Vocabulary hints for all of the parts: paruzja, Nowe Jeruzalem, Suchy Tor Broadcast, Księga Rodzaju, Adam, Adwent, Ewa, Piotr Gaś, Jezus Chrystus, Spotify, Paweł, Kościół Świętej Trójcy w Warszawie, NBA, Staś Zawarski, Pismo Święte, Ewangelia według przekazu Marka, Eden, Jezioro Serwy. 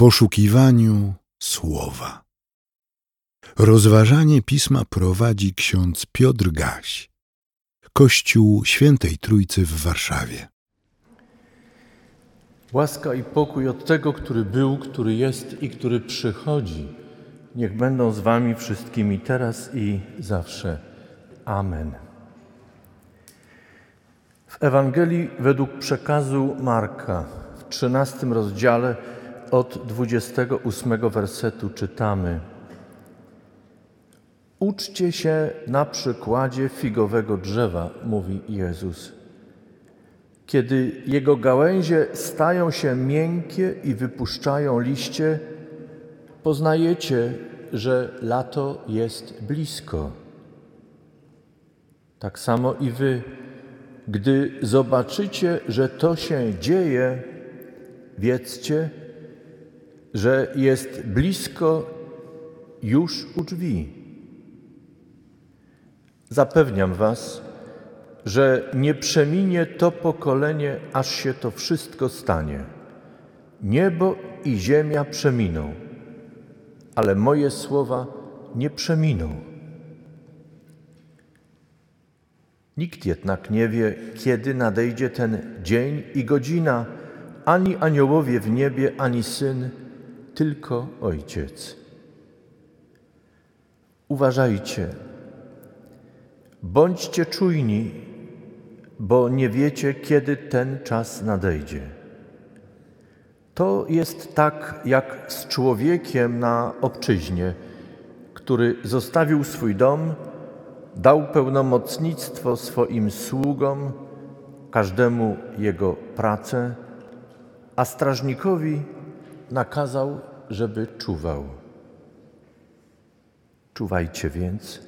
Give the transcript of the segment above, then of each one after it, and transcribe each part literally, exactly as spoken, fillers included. poszukiwaniu słowa. Rozważanie Pisma prowadzi ksiądz Piotr Gaś, Kościół Świętej Trójcy w Warszawie. Łaska i pokój od Tego, który był, który jest i który przychodzi, niech będą z wami wszystkimi teraz i zawsze. Amen. W Ewangelii według przekazu Marka w trzynastym rozdziale od dwudziestego ósmego wersetu czytamy: Uczcie się na przykładzie figowego drzewa, mówi Jezus. Kiedy jego gałęzie stają się miękkie i wypuszczają liście, poznajecie, że lato jest blisko. Tak samo i wy, gdy zobaczycie, że to się dzieje, wiedzcie, że jest blisko już u drzwi. Zapewniam was, że nie przeminie to pokolenie, aż się to wszystko stanie. Niebo i ziemia przeminą, ale moje słowa nie przeminą. Nikt jednak nie wie, kiedy nadejdzie ten dzień i godzina, ani aniołowie w niebie, ani Syn, tylko Ojciec. Uważajcie, bądźcie czujni, bo nie wiecie, kiedy ten czas nadejdzie. To jest tak jak z człowiekiem na obczyźnie, który zostawił swój dom, dał pełnomocnictwo swoim sługom, każdemu jego pracę, a strażnikowi nakazał, żeby czuwał. Czuwajcie więc,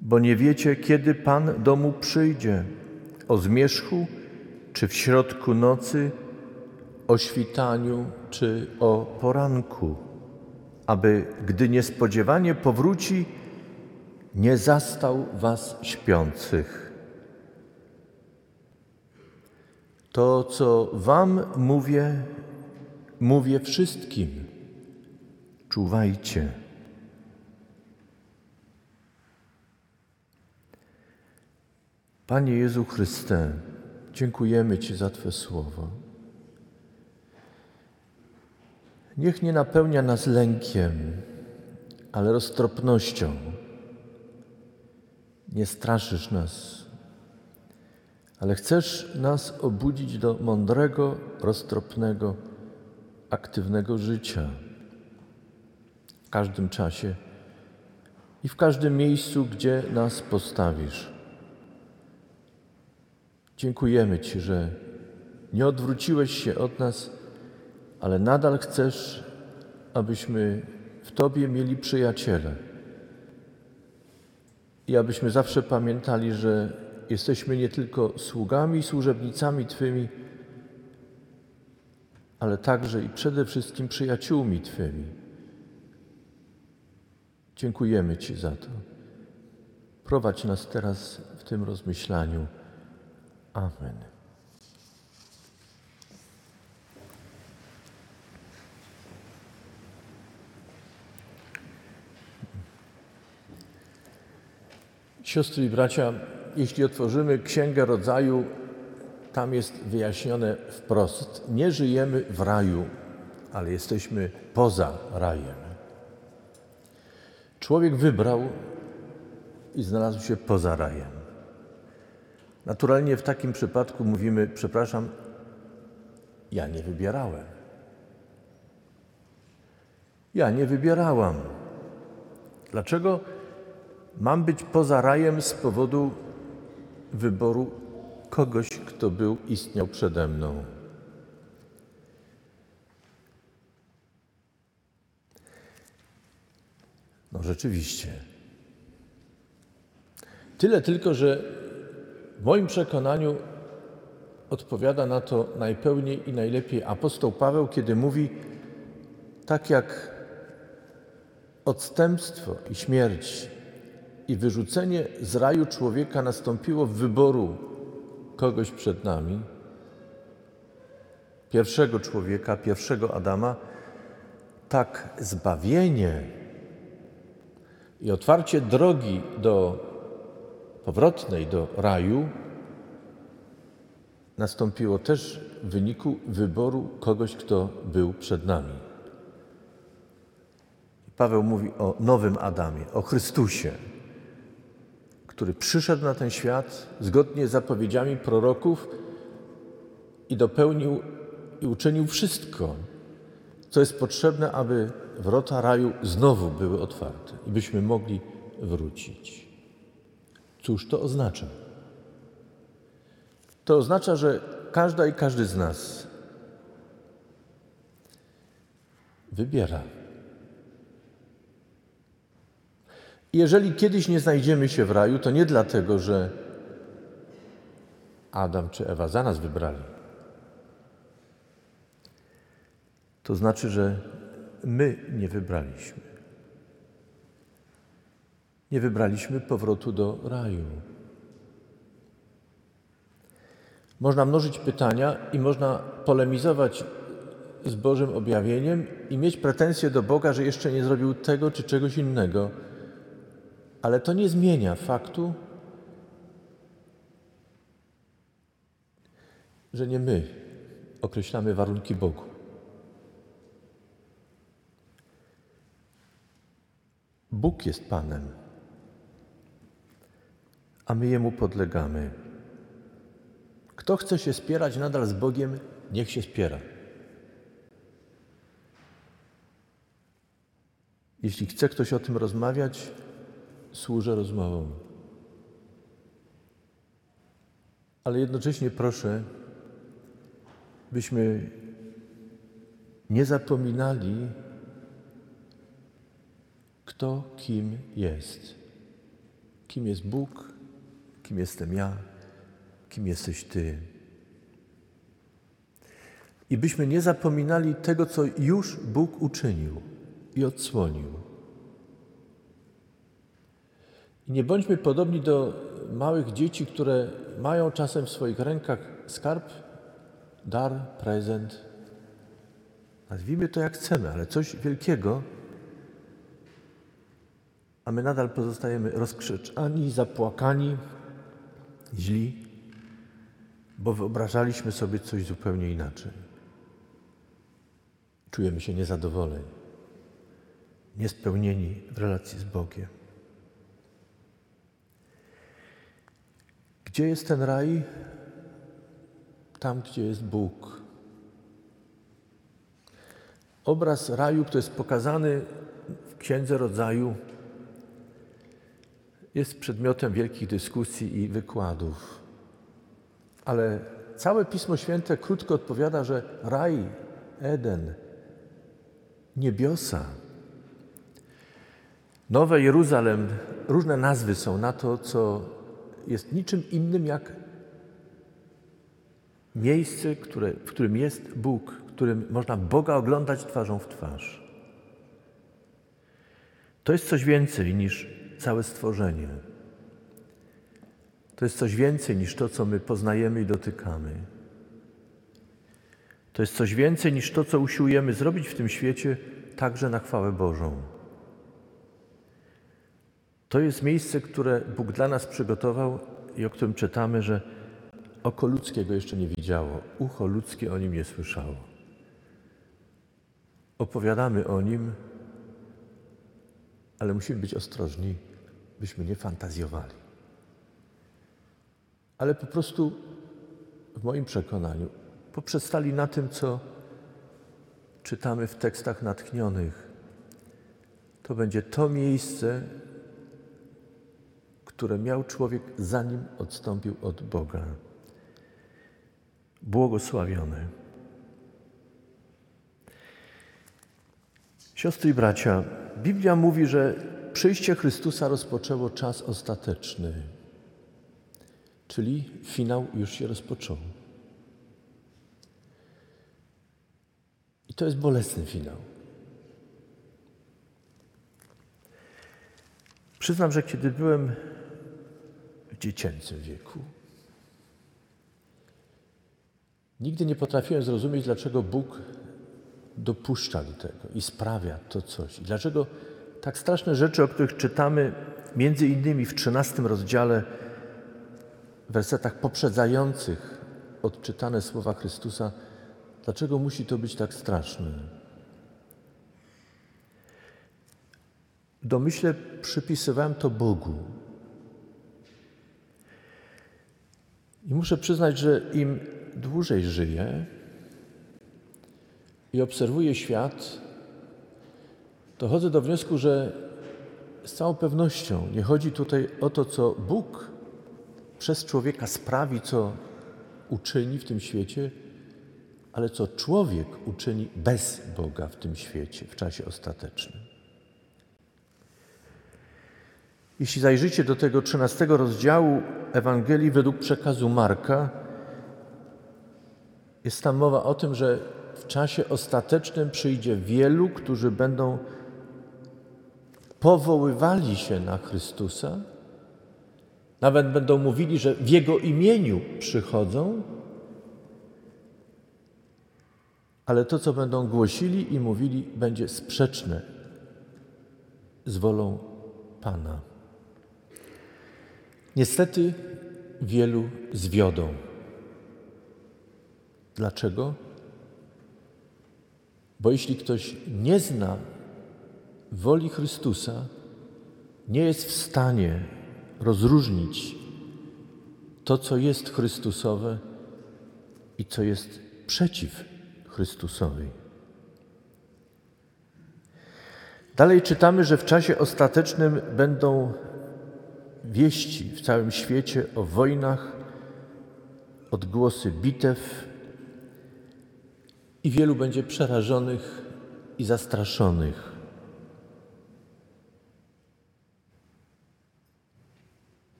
bo nie wiecie, kiedy Pan do mu przyjdzie, o zmierzchu, czy w środku nocy, o świtaniu, czy o poranku, aby, gdy niespodziewanie powróci, nie zastał was śpiących. To, co wam mówię, mówię wszystkim. Czuwajcie. Panie Jezu Chryste, dziękujemy Ci za Twe słowo. Niech nie napełnia nas lękiem, ale roztropnością. Nie straszysz nas, ale chcesz nas obudzić do mądrego, roztropnego, aktywnego życia. W każdym czasie i w każdym miejscu, gdzie nas postawisz. Dziękujemy Ci, że nie odwróciłeś się od nas, ale nadal chcesz, abyśmy w Tobie mieli przyjaciele i abyśmy zawsze pamiętali, że jesteśmy nie tylko sługami i służebnicami Twymi, ale także i przede wszystkim przyjaciółmi Twymi. Dziękujemy Ci za to. Prowadź nas teraz w tym rozmyślaniu. Amen. Siostry i bracia, jeśli otworzymy Księgę Rodzaju, tam jest wyjaśnione wprost. Nie żyjemy w raju, ale jesteśmy poza rajem. Człowiek wybrał i znalazł się poza rajem. Naturalnie w takim przypadku mówimy, przepraszam, ja nie wybierałem. Ja nie wybierałam. Dlaczego mam być poza rajem z powodu wyboru kogoś, kto był, istniał przede mną? No rzeczywiście. Tyle tylko, że w moim przekonaniu odpowiada na to najpełniej i najlepiej apostoł Paweł, kiedy mówi, tak jak odstępstwo i śmierć i wyrzucenie z raju człowieka nastąpiło w wyboru kogoś przed nami, pierwszego człowieka, pierwszego Adama, tak zbawienie i otwarcie drogi do powrotnej, do raju nastąpiło też w wyniku wyboru kogoś, kto był przed nami. Paweł mówi o nowym Adamie, o Chrystusie, który przyszedł na ten świat zgodnie z zapowiedziami proroków i dopełnił i uczynił wszystko, co jest potrzebne, aby wrota raju znowu były otwarte i byśmy mogli wrócić. Cóż to oznacza? To oznacza, że każda i każdy z nas wybiera. Jeżeli kiedyś nie znajdziemy się w raju, to nie dlatego, że Adam czy Ewa za nas wybrali. To znaczy, że my nie wybraliśmy. Nie wybraliśmy powrotu do raju. Można mnożyć pytania i można polemizować z Bożym objawieniem i mieć pretensje do Boga, że jeszcze nie zrobił tego czy czegoś innego. Ale to nie zmienia faktu, że nie my określamy warunki Bogu. Bóg jest Panem, a my Jemu podlegamy. Kto chce się spierać nadal z Bogiem, niech się spiera. Jeśli chce ktoś o tym rozmawiać, służę rozmową. Ale jednocześnie proszę, byśmy nie zapominali, kto kim jest. Kim jest Bóg, kim jestem ja, kim jesteś Ty. I byśmy nie zapominali tego, co już Bóg uczynił i odsłonił. I nie bądźmy podobni do małych dzieci, które mają czasem w swoich rękach skarb, dar, prezent. Nazwijmy to jak chcemy, ale coś wielkiego, a my nadal pozostajemy rozkrzyczani, zapłakani, źli, bo wyobrażaliśmy sobie coś zupełnie inaczej. Czujemy się niezadowoleni, niespełnieni w relacji z Bogiem. Gdzie jest ten raj? Tam, gdzie jest Bóg. Obraz raju, który jest pokazany w Księdze Rodzaju, jest przedmiotem wielkich dyskusji i wykładów. Ale całe Pismo Święte krótko odpowiada, że raj, Eden, niebiosa, Nowe Jeruzalem, różne nazwy są na to, co jest niczym innym jak miejsce, które, w którym jest Bóg, w którym można Boga oglądać twarzą w twarz. To jest coś więcej niż całe stworzenie. To jest coś więcej niż to, co my poznajemy i dotykamy. To jest coś więcej niż to, co usiłujemy zrobić w tym świecie, także na chwałę Bożą. To jest miejsce, które Bóg dla nas przygotował i o którym czytamy, że oko ludzkie go jeszcze nie widziało, ucho ludzkie o nim nie słyszało. Opowiadamy o nim, ale musimy być ostrożni, byśmy nie fantazjowali. Ale po prostu, w moim przekonaniu, poprzestali na tym, co czytamy w tekstach natchnionych. To będzie to miejsce, które miał człowiek, zanim odstąpił od Boga. Błogosławiony. Siostry i bracia, Biblia mówi, że przyjście Chrystusa rozpoczęło czas ostateczny, czyli finał już się rozpoczął. I to jest bolesny finał. Przyznam, że kiedy byłem w dziecięcym wieku, nigdy nie potrafiłem zrozumieć, dlaczego Bóg dopuszcza do tego i sprawia to coś. I dlaczego tak straszne rzeczy, o których czytamy między innymi w trzynastym rozdziale, w wersetach poprzedzających odczytane słowa Chrystusa, dlaczego musi to być tak straszne? W domyśle przypisywałem to Bogu. I muszę przyznać, że im dłużej żyję i obserwuję świat, dochodzę do wniosku, że z całą pewnością nie chodzi tutaj o to, co Bóg przez człowieka sprawi, co uczyni w tym świecie, ale co człowiek uczyni bez Boga w tym świecie, w czasie ostatecznym. Jeśli zajrzycie do tego trzynastego rozdziału Ewangelii według przekazu Marka, jest tam mowa o tym, że w czasie ostatecznym przyjdzie wielu, którzy będą powoływali się na Chrystusa, nawet będą mówili, że w Jego imieniu przychodzą, ale to, co będą głosili i mówili, będzie sprzeczne z wolą Pana. Niestety wielu zwiodą. Dlaczego? Bo jeśli ktoś nie zna woli Chrystusa, nie jest w stanie rozróżnić to, co jest Chrystusowe i co jest przeciw Chrystusowi. Dalej czytamy, że w czasie ostatecznym będą wieści w całym świecie o wojnach, odgłosy bitew i wielu będzie przerażonych i zastraszonych.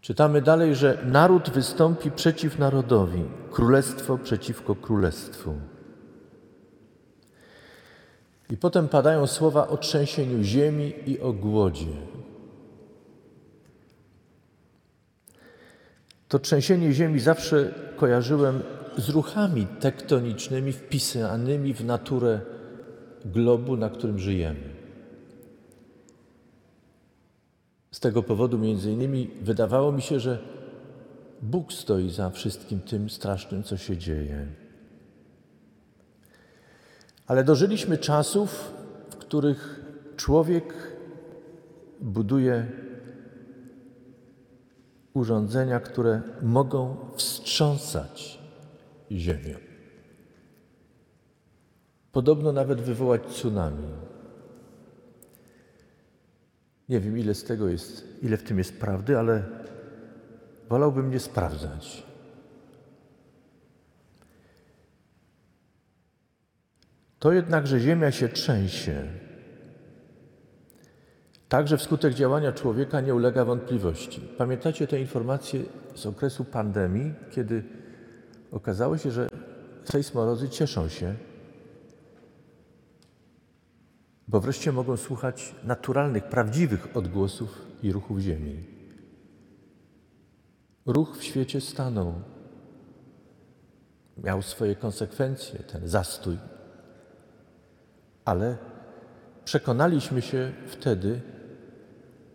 Czytamy dalej, że naród wystąpi przeciw narodowi, królestwo przeciwko królestwu. I potem padają słowa o trzęsieniu ziemi i o głodzie. To trzęsienie ziemi zawsze kojarzyłem z ruchami tektonicznymi wpisanymi w naturę globu, na którym żyjemy. Z tego powodu między innymi wydawało mi się, że Bóg stoi za wszystkim tym strasznym, co się dzieje. Ale dożyliśmy czasów, w których człowiek buduje urządzenia, które mogą wstrząsać ziemią. Podobno nawet wywołać tsunami. Nie wiem, ile z tego jest, ile w tym jest prawdy, ale wolałbym nie sprawdzać. To jednak, że ziemia się trzęsie, także wskutek działania człowieka nie ulega wątpliwości. Pamiętacie te informacje z okresu pandemii, kiedy okazało się, że sejsmolodzy cieszą się, bo wreszcie mogą słuchać naturalnych, prawdziwych odgłosów i ruchów ziemi. Ruch w świecie stanął. Miał swoje konsekwencje, ten zastój. Ale przekonaliśmy się wtedy,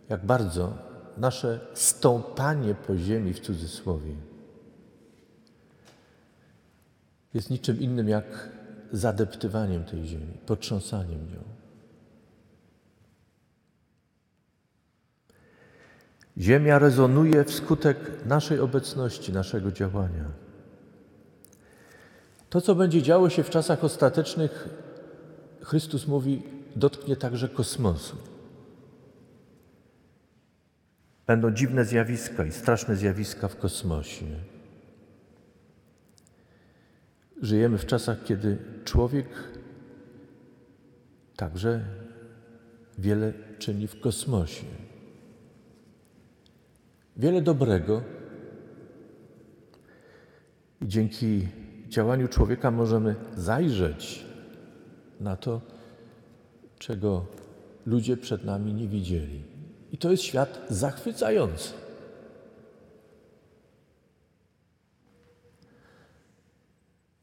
jak bardzo nasze stąpanie po ziemi, w cudzysłowie, jest niczym innym jak zadeptywaniem tej ziemi, potrząsaniem nią. Ziemia rezonuje wskutek naszej obecności, naszego działania. To, co będzie działo się w czasach ostatecznych, Chrystus mówi, dotknie także kosmosu. Będą dziwne zjawiska i straszne zjawiska w kosmosie. Żyjemy w czasach, kiedy człowiek także wiele czyni w kosmosie. Wiele dobrego. I dzięki działaniu człowieka możemy zajrzeć na to, czego ludzie przed nami nie widzieli. I to jest świat zachwycający.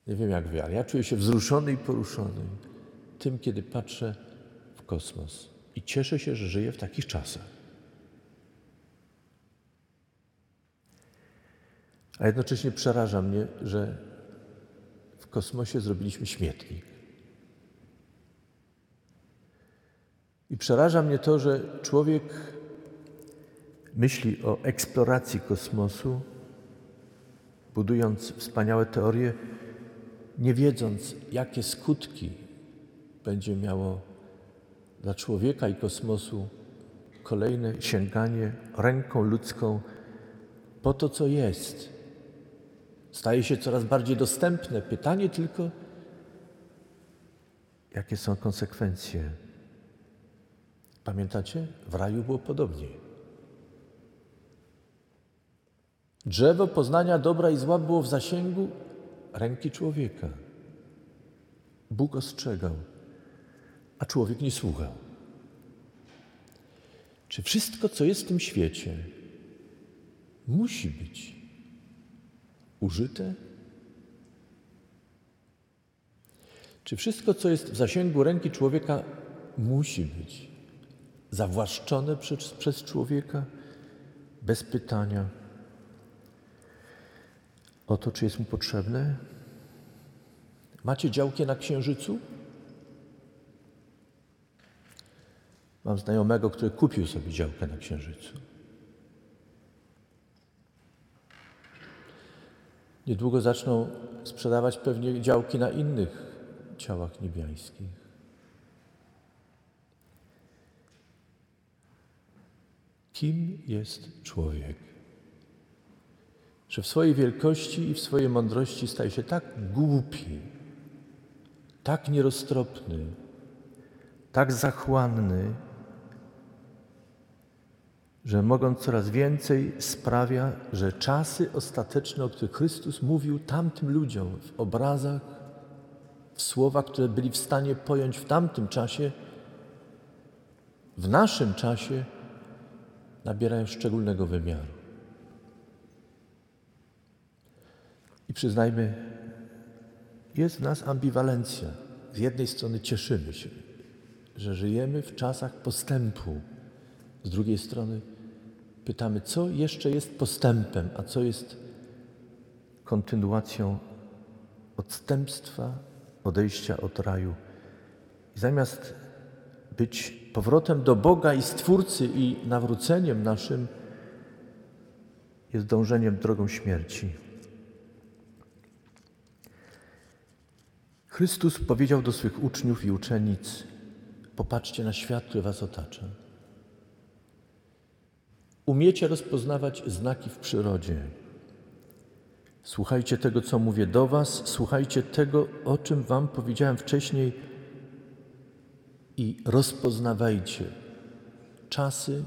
Nie wiem jak wy, ale ja czuję się wzruszony i poruszony tym, kiedy patrzę w kosmos. I cieszę się, że żyję w takich czasach. A jednocześnie przeraża mnie, że w kosmosie zrobiliśmy śmietnik. I przeraża mnie to, że człowiek myśli o eksploracji kosmosu, budując wspaniałe teorie, nie wiedząc, jakie skutki będzie miało dla człowieka i kosmosu kolejne sięganie ręką ludzką po to, co jest. Staje się coraz bardziej dostępne. Pytanie tylko, jakie są konsekwencje. Pamiętacie? W raju było podobnie. Drzewo poznania dobra i zła było w zasięgu ręki człowieka. Bóg ostrzegał, a człowiek nie słuchał. Czy wszystko, co jest w tym świecie, musi być użyte? Czy wszystko, co jest w zasięgu ręki człowieka, musi być zawłaszczone przez, przez człowieka bez pytania o to, czy jest mu potrzebne? Macie działkę na Księżycu? Mam znajomego, który kupił sobie działkę na Księżycu. Niedługo zaczną sprzedawać pewnie działki na innych ciałach niebiańskich. Kim jest człowiek? Że w swojej wielkości i w swojej mądrości staje się tak głupi, tak nieroztropny, tak zachłanny, że mogąc coraz więcej sprawia, że czasy ostateczne, o których Chrystus mówił tamtym ludziom w obrazach, w słowach, które byli w stanie pojąć w tamtym czasie, w naszym czasie nabierają szczególnego wymiaru. I przyznajmy, jest w nas ambiwalencja. Z jednej strony cieszymy się, że żyjemy w czasach postępu. Z drugiej strony pytamy, co jeszcze jest postępem, a co jest kontynuacją odstępstwa, odejścia od raju. I zamiast być powrotem do Boga i Stwórcy i nawróceniem naszym, jest dążeniem drogą śmierci. Chrystus powiedział do swych uczniów i uczennic: popatrzcie na świat, który was otacza. Umiecie rozpoznawać znaki w przyrodzie. Słuchajcie tego, co mówię do was, słuchajcie tego, o czym wam powiedziałem wcześniej, i rozpoznawajcie czasy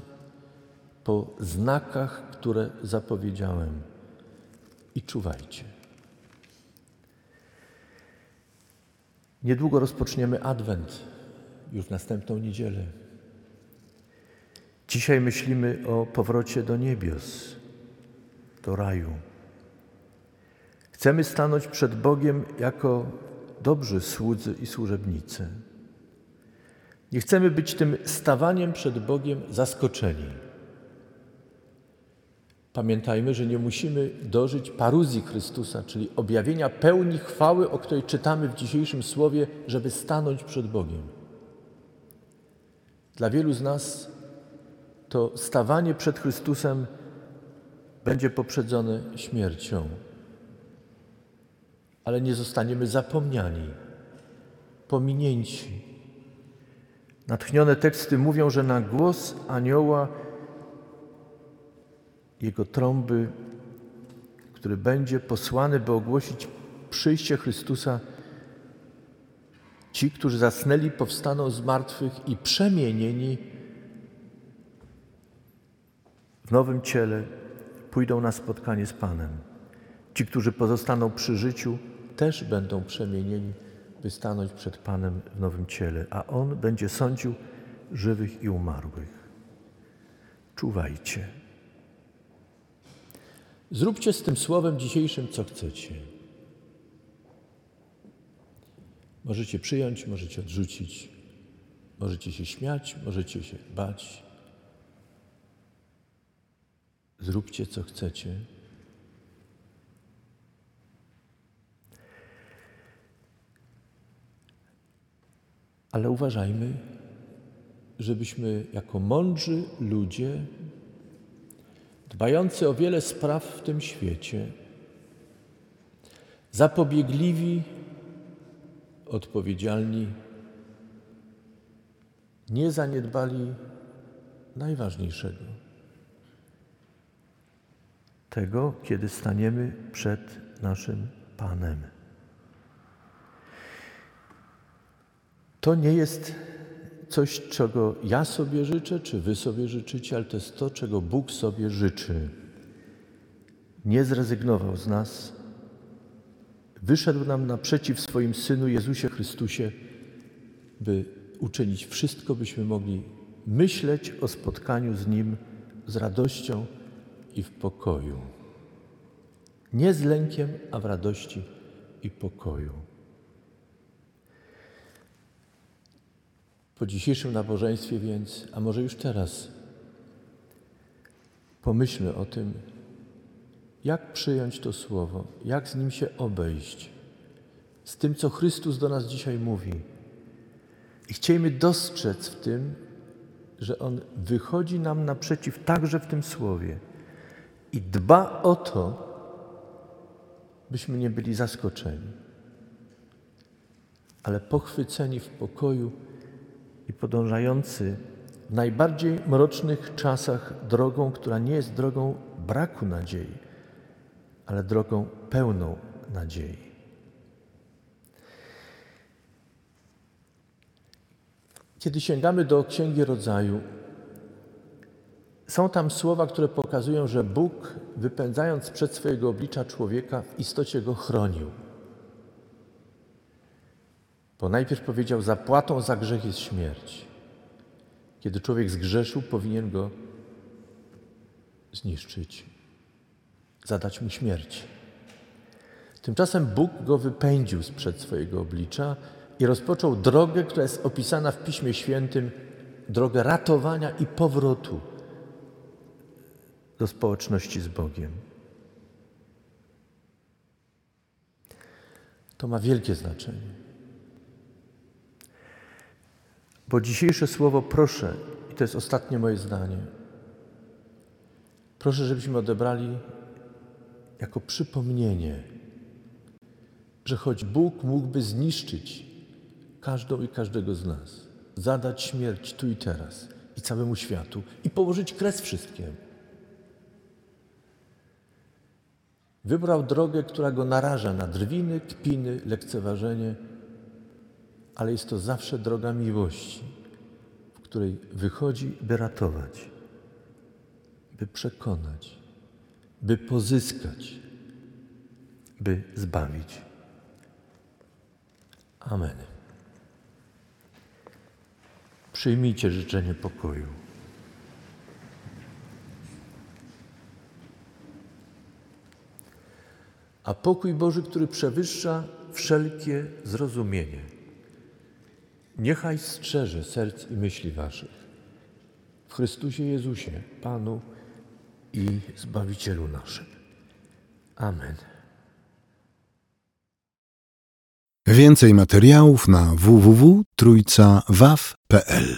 po znakach, które zapowiedziałem, i czuwajcie. Niedługo rozpoczniemy Adwent, już następną niedzielę. Dzisiaj myślimy o powrocie do niebios, do raju. Chcemy stanąć przed Bogiem jako dobrzy słudzy i służebnicy. Nie chcemy być tym stawaniem przed Bogiem zaskoczeni. Pamiętajmy, że nie musimy dożyć paruzji Chrystusa, czyli objawienia pełni chwały, o której czytamy w dzisiejszym słowie, żeby stanąć przed Bogiem. Dla wielu z nas to stawanie przed Chrystusem będzie poprzedzone śmiercią, ale nie zostaniemy zapomniani, pominięci. Natchnione teksty mówią, że na głos anioła, jego trąby, który będzie posłany, by ogłosić przyjście Chrystusa, ci, którzy zasnęli, powstaną z martwych i przemienieni w nowym ciele pójdą na spotkanie z Panem. Ci, którzy pozostaną przy życiu, też będą przemienieni, by stanąć przed Panem w nowym ciele, a On będzie sądził żywych i umarłych. Czuwajcie. Zróbcie z tym słowem dzisiejszym, co chcecie. Możecie przyjąć, możecie odrzucić, możecie się śmiać, możecie się bać. Zróbcie, co chcecie. Ale uważajmy, żebyśmy jako mądrzy ludzie, dbający o wiele spraw w tym świecie, zapobiegliwi, odpowiedzialni, nie zaniedbali najważniejszego. Tego, kiedy staniemy przed naszym Panem. To nie jest coś, czego ja sobie życzę, czy wy sobie życzycie, ale to jest to, czego Bóg sobie życzy. Nie zrezygnował z nas. Wyszedł nam naprzeciw w swoim Synu Jezusie Chrystusie, by uczynić wszystko, byśmy mogli myśleć o spotkaniu z Nim z radością i w pokoju. Nie z lękiem, a w radości i pokoju. Po dzisiejszym nabożeństwie więc, a może już teraz, pomyślmy o tym, jak przyjąć to słowo, jak z nim się obejść, z tym, co Chrystus do nas dzisiaj mówi. I chciejmy dostrzec w tym, że On wychodzi nam naprzeciw także w tym słowie i dba o to, byśmy nie byli zaskoczeni, ale pochwyceni w pokoju i podążający w najbardziej mrocznych czasach drogą, która nie jest drogą braku nadziei, ale drogą pełną nadziei. Kiedy sięgamy do Księgi Rodzaju, są tam słowa, które pokazują, że Bóg, wypędzając przed swojego oblicza człowieka, w istocie go chronił. Bo najpierw powiedział, zapłatą za grzech jest śmierć. Kiedy człowiek zgrzeszył, powinien go zniszczyć, zadać mu śmierć. Tymczasem Bóg go wypędził sprzed swojego oblicza i rozpoczął drogę, która jest opisana w Piśmie Świętym, drogę ratowania i powrotu do społeczności z Bogiem. To ma wielkie znaczenie. Bo dzisiejsze słowo proszę, i to jest ostatnie moje zdanie, proszę, żebyśmy odebrali jako przypomnienie, że choć Bóg mógłby zniszczyć każdą i każdego z nas, zadać śmierć tu i teraz i całemu światu i położyć kres wszystkiemu, wybrał drogę, która go naraża na drwiny, kpiny, lekceważenie, ale jest to zawsze droga miłości, w której wychodzi, by ratować, by przekonać, by pozyskać, by zbawić. Amen. Przyjmijcie życzenie pokoju. A pokój Boży, który przewyższa wszelkie zrozumienie, niechaj strzeże serc i myśli waszych w Chrystusie Jezusie, Panu i Zbawicielu naszym. Amen. Więcej materiałów na w w w kropka trójca waw kropka p l